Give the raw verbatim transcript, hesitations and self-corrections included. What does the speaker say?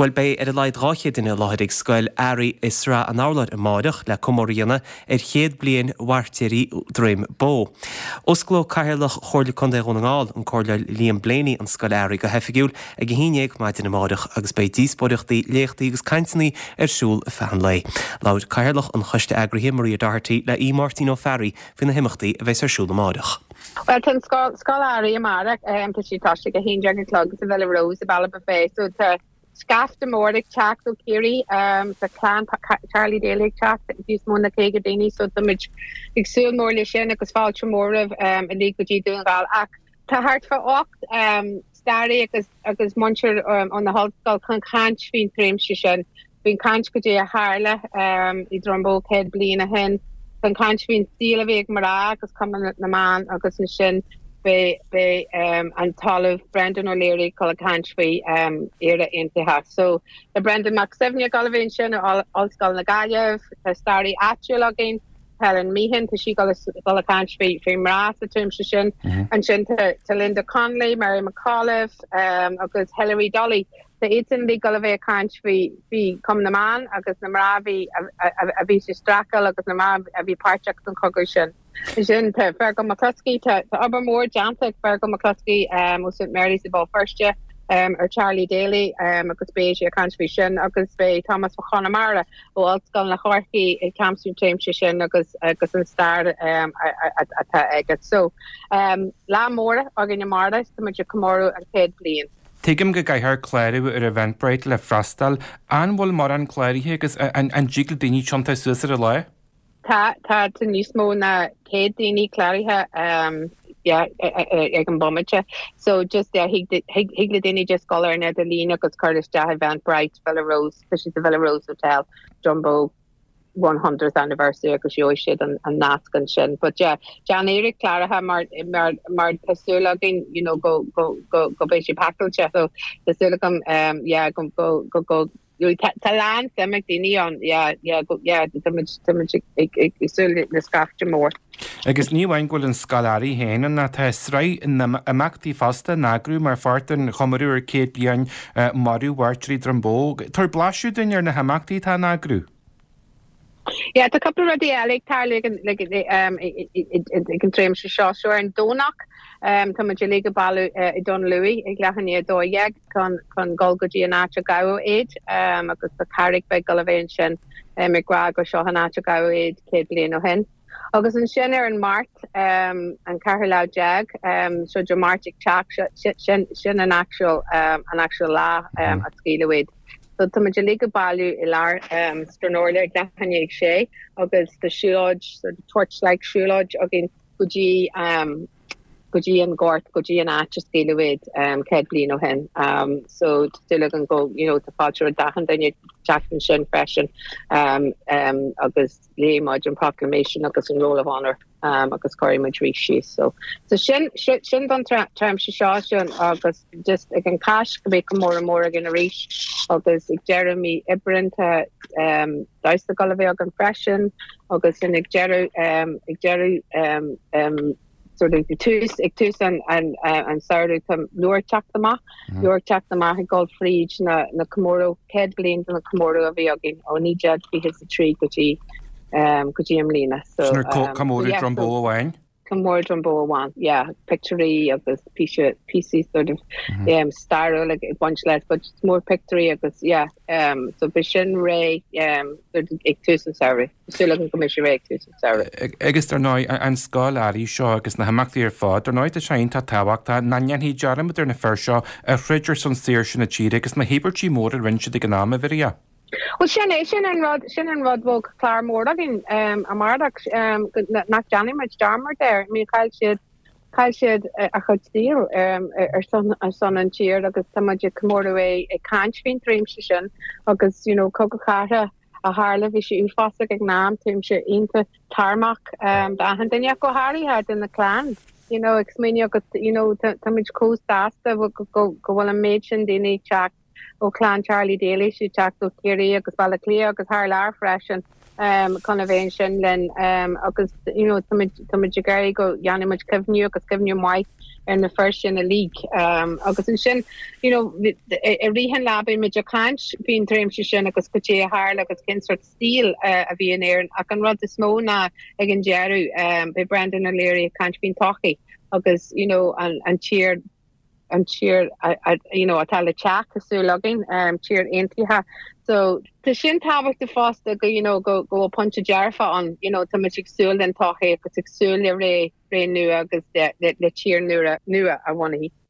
Well, by at a light rocket in a logic skull, Ari Isra and Arlot Madach, La Comoriana, at Head Blain, Warteri Dream Bow. Osclo Carloch, Horley Conderonal, and Corda Liam Blaney, and Scolari Gahefigul, a Gehiniak, Martin Madach, Agsbaitis, Bodach, the Lechtigs, Cantony, Ershul Fanley. Loud Carloch, and Hushta Agrihim, Maria Darty, La E. Martino Farry, Finahimachti, Vesershul Madach. Well, ten Scolari Madach, Emplishi Toshik, a Hinjang Clog, the Villa Rose, the Balabafe, so it's Scaff the Mordic Chak to Kiri, um, the clan Charlie Daly Chak, this Mona Kagadini, so the Mitch Exul Morlishin, because Falch Morov, um, and Nico G. Dungal Ak. To Hart for Ock, um, Starry, because Muncher on the Hulk Gulkan Kanch, Fin Trim Shishan, Fin Kanch Kujia Harla, um, Idrumbo Ked Blina Hen, Fin Kanch Fin Steel Awake Mara, because coming at the man, because Mishin. By by um and Tolliv Brendan O'Leary Colcanchwi um era into her. So the Brendan McSevnia Golovinchen all all Skull Nagayev, Testari Atulogin, Helen Meehan, Tishi Golocanchwi from Rasa Timshin, and Shin to Linda Conley, Mary McAuliffe, um agus Hillary Dolly. The eighteen the Golovay Canchwi be come the man, agus Namravi a Visha Strackle, agus Namrav a be Parchak and Cogushin. Jin to Fergal McCluskey to Obermore, Jantic, Fergal McCluskey, um, with Saint Mary's the ball first year, um, or Charlie Daly, um, Augustbay, Canterbury Shin, Augustbay, Thomas McConamara, who also got in the Horky, it comes from James Shin, August, August and Star, um, at at at so, um, La Mora, Ogina Marta, Samaja Kamoro, and Ted Blaine. Tigam Gagaher Clary with Eventbrite, Le Frastal, and Walmaran Clary here, and and Jiggle Dini Chanta Suicide Lawyer. Ta ta to nismo na kedini clariha um yeah I can bomb it so just there he he just color and Adelina because Curtis Jahan Van Bright Villa Rose this is the Villa Rose Hotel Jumbo one hundredth anniversary because you always should and and that's concern but yeah Jan Eric clariha mar mar mar pasula again you know go go go go basic package so the silicon um yeah go go go go you talent them on yeah yeah yeah the much the much is so the scaft more I guess new angle and scalari hen and that has right in the amacti fasta nagru mar farten comrur kate bian maru wartri drambog third blast you in your amacti ta nagru yeah the couple of the like tarlig like um it can trim shashor and donak um to much league balu don louis iglahania do yag con con golgoji anacha gawo eight um because the carrick by golavention and mcgrago shahanacha gawo eight kedlino hen August and Shinner and Mart um and Carla Jag um so Jamarchik Chak Shin Shin an actual um an actual la um at Skilawid so to much league balu ilar um stranorla iglahania she August the shulodge so the torch like shulodge again goji um Goji and Gort, Goji and Atch, Skelewid, um, Kedblino Hen. Um, so to still look and go, you know, to Falcher and Dahan, then you Jackson Shin Freshen, um, um, August Lay Mudgeon Proclamation, August and Roll of Honor, um, August Corey Madrishi. So, so Shin, Shin Don Tram Shishashin, August just again Cash, make more and more again a reach, August Jeremy Ibrant, um, Dice the Golovay, August Freshen, August and Jerry, um, Jerry, um, um, sort of the twos, twos and and uh, and started to lower check them off, lower check them off. He called for each na na Comoro head blind and the Comoro of Yogin. Only judge because the tree could he, um, could he Emlina. So Comoro Drumbo one. Comoro Drumbo one. Yeah, pictory of this piece pieces sort of mm-hmm. um style like a bunch less, but it's more pictory because yeah. Um, so Bishin Ray, um, twos and sorry. Still looking for Misha Ray, twos and sorry. I guess they're now and Scolari Shaw, I guess the Hamakir Fod, they're now to shine Tatawakta, Nanyan he jarring with their Nefershaw, a Fridgerson Searson Achida, because the Heberchi Motor Rincha the Ganama Viria. Well, Shannon and Rod, Shannon Rodwog, Clara Mordogan, um, Amardak, um, not Johnny much Jarmer there. I mean, Kyle should, Kyle should, a good deal, um, or son, a son and cheer, because some of you come away, a can't be in dream session, because, you know, Coca Carta, a Harley, we should fast a gnam, Tim should into Tarmac, um, and then Yako Harry had in the clan, you know, Exmania, you know, Tamich Coast asked, they would go, go and match and then he checked. O clan Charlie Daly, she checked with Kerry, because Balaclea, because Harlar Fresh and um, Convention, then, um, because, you know, some of the Jagari go, Yanimich Kivnew, because Kivnew White, yn y first in the league um agus yn sin you know a rihan lab in major canch been dream sin agus could you har agus kinsort steel a viener akan rod the snow na again jeru um by Brendan O'Leary can't been talking agus you know and and cheered and cheer I, I you know I tell a chat so logging um cheer anti ha so the shouldn't have the first go you know go go a punch a jarfa on you know to magic soul then talk because soul re re new because that the cheer new new I want to